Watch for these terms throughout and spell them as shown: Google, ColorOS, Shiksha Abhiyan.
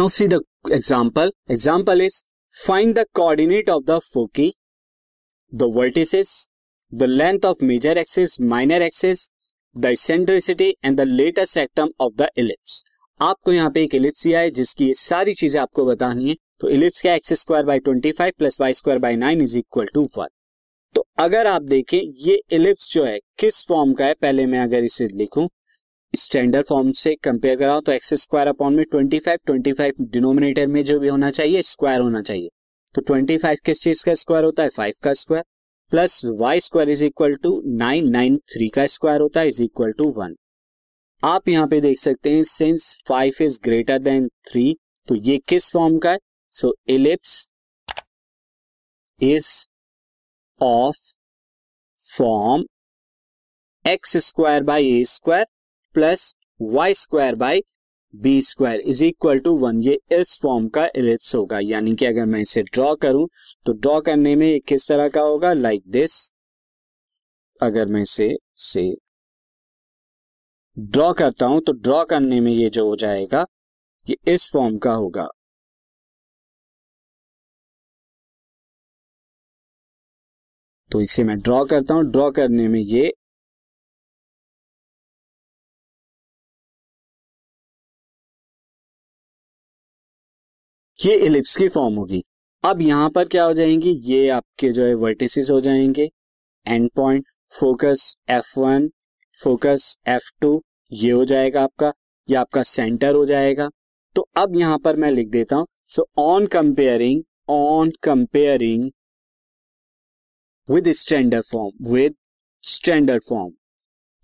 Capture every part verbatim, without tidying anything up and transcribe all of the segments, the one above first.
Now see the example example is find the coordinate of the foci, the vertices, the length of major axis, minor axis, the eccentricity and the latus rectum of the ellipse. आपको यहाँ पे एक ellipse दिया है जिसकी ये सारी चीजें आपको बतानी है। तो इलिप्स का x square by twenty five plus Y square by nine is equal to one. तो अगर आप देखें ये इलिप्स जो है किस फॉर्म का है, पहले मैं अगर इसे लिखूं स्टैंडर्ड फॉर्म से कंपेयर कराऊं तो एक्स स्क्वायर अपॉन में twenty five, twenty five denominator में जो भी होना चाहिए स्क्वायर होना चाहिए। तो ट्वेंटी फाइव किस चीज का स्क्वायर होता है, फाइव का square, plus Y square is equal to nine, nine three का स्क्वायर होता है इज इक्वल टू वन। आप यहाँ पे देख सकते हैं since five is greater than three तो ये किस फॉर्म का है, so ellipse is of form x square by A square plus Y square by B square is equal to one. ये इस फॉर्म का इलिप्स होगा। यानी कि अगर मैं इसे ड्रॉ करूं तो ड्रॉ करने में ये किस तरह का होगा, लाइक दिस। अगर मैं इसे से ड्रॉ करता हूं तो ड्रॉ करने में ये जो हो जाएगा ये इस फॉर्म का होगा। तो इसे मैं ड्रॉ करता हूं, ड्रॉ करने में ये ये इलिप्स की फॉर्म होगी। अब यहां पर क्या हो जाएंगी, ये आपके जो है वर्टिसेस हो जाएंगे, and point, focus F one, focus F two, ये हो जाएगा आपका, ये आपका सेंटर हो जाएगा। तो अब यहां पर मैं लिख देता हूं so on comparing on comparing with standard form with standard form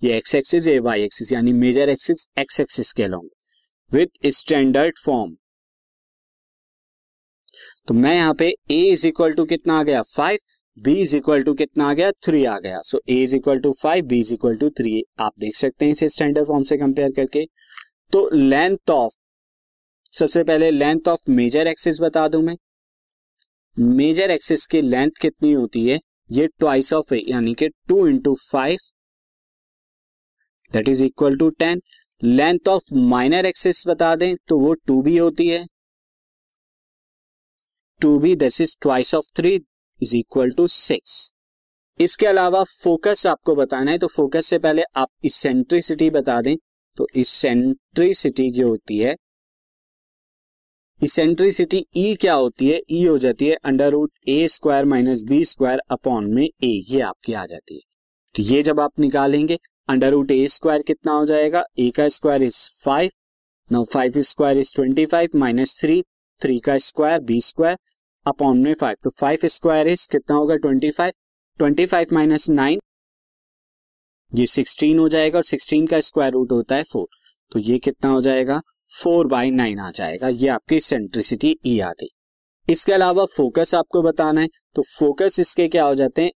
ये एक्स एक्सिस, ये वाई एक्सिस, यानी मेजर एक्सिस एक्स एक्सिस के अलोंग विद स्टैंडर्ड फॉर्म। तो मैं यहाँ पे a इज इक्वल टू कितना आ गया, five, b is equal to कितना आ गया, थ्री आ गया। So a is equal to five, b is equal to three, आप देख सकते हैं इसे स्टैंडर्ड फॉर्म से कंपेयर करके। तो लेंथ ऑफ, सबसे पहले लेंथ ऑफ मेजर एक्सिस बता दूं मैं, मेजर एक्सिस की लेंथ कितनी होती है, ये ट्वाइस ऑफ a यानी कि two into five that is equal to ten. Length of minor axis बता दें तो वो टू भी होती है, two B this is twice of three is equal to six. इसके अलावा फोकस आपको बताना है तो फोकस से पहले आप इसेंट्रिसिटी बता दें तो इसेंट्रिसिटी जो होती है, इसेंट्रिसिटी ई क्या होती है, ई हो जाती है अंडर रूट ए square minus B square upon में ए, ये आपकी आ जाती है। तो ये जब आप निकालेंगे अंडर रूट ए स्क्वायर कितना हो जाएगा, ए का square is five, now five square is twenty five minus three, three का स्क्वायर बी स्क्वायर अपॉन में फाइव, तो फाइव स्क्वायर इज कितना होगा twenty five, twenty five minus nine ये सिक्सटीन हो जाएगा और सिक्सटीन का स्क्वायर रूट होता है फोर, तो ये कितना हो जाएगा फोर बाई नाइन आ जाएगा। ये आपकी सेंट्रिसिटी ई आ गई। इसके अलावा फोकस आपको बताना है तो फोकस इसके क्या हो जाते हैं,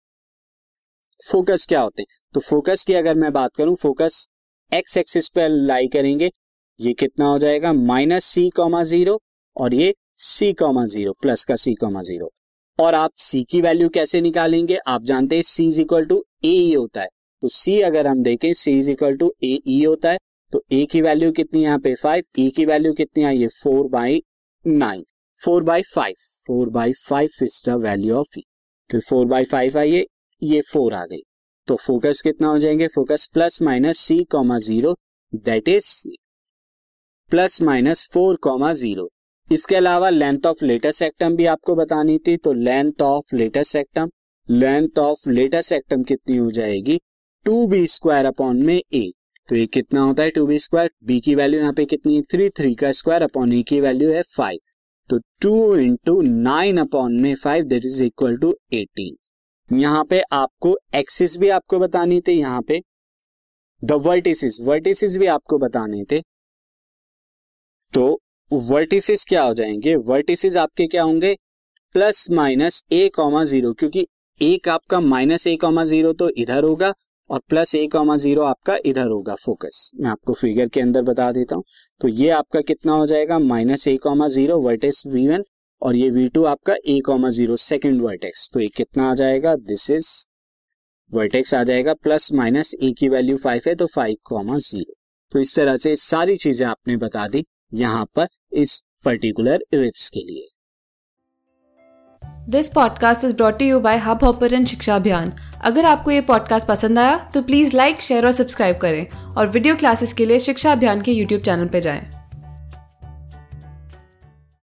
फोकस क्या होते हैं, तो फोकस की अगर मैं बात करूं फोकस एक्स एक्सिस पे लाई करेंगे, ये कितना हो जाएगा माइनस सी कॉमा जीरो और ये c कॉमा जीरो प्लस का c कॉमा जीरो। और आप c की वैल्यू कैसे निकालेंगे, आप जानते हैं c is equal to a e होता है, तो c अगर हम देखें c is equal to a e होता है, तो a की वैल्यू कितनी है यहाँ पे फाइव, e की वैल्यू कितनी आई है four by nine, four by five, four by five is the value of e, तो फोर बाई फाइव आई है, ये फोर आ गई। तो फोकस कितना हो जाएंगे, focus plus minus C comma zero that is plus minus four comma zero. इसके अलावा लेंथ ऑफ लेटेस्ट रेक्टम भी आपको बतानी थी तो length of latus rectum length of latus rectum कितनी हो जाएगी टू बी स्क्वायर अपॉन में a, तो ये कितना होता है टू बी स्क्वायर, बी की वैल्यू यहाँ पे कितनी है थ्री, थ्री का स्क्वायर अपॉन a की वैल्यू है फाइव, तो टू इंटू नाइन अपॉन में five that is equal to eighteen. यहाँ पे आपको एक्सिस भी आपको बतानी थी, यहाँ पे द वर्टिसेस वर्टिसेस भी आपको बताने थे तो वर्टिसेस क्या हो जाएंगे, वर्टिसेस आपके क्या होंगे plus minus a comma zero, क्योंकि एक आपका माइनस ए कॉमा जीरो तो इधर होगा और प्लस ए कॉमा जीरो आपका इधर होगा। फोकस मैं आपको फिगर के अंदर बता देता हूं तो ये आपका कितना हो जाएगा minus a comma zero vertex V one और ये वी टू आपका a comma zero second vertex, तो ये कितना आ जाएगा दिस इज वर्टेक्स आ जाएगा प्लस माइनस ए की वैल्यू फाइव है तो फाइव कॉमा जीरो। तो इस तरह से सारी चीजें आपने बता दी यहाँ पर इस पर्टिकुलर इवेंट्स के लिए। This podcast is brought to you by hub hopper and शिक्षा अभियान। अगर आपको ये पॉडकास्ट पसंद आया तो प्लीज़ लाइक, शेयर और सब्सक्राइब करें और वीडियो क्लासेस के लिए शिक्षा अभियान के यूट्यूब चैनल पर जाएं।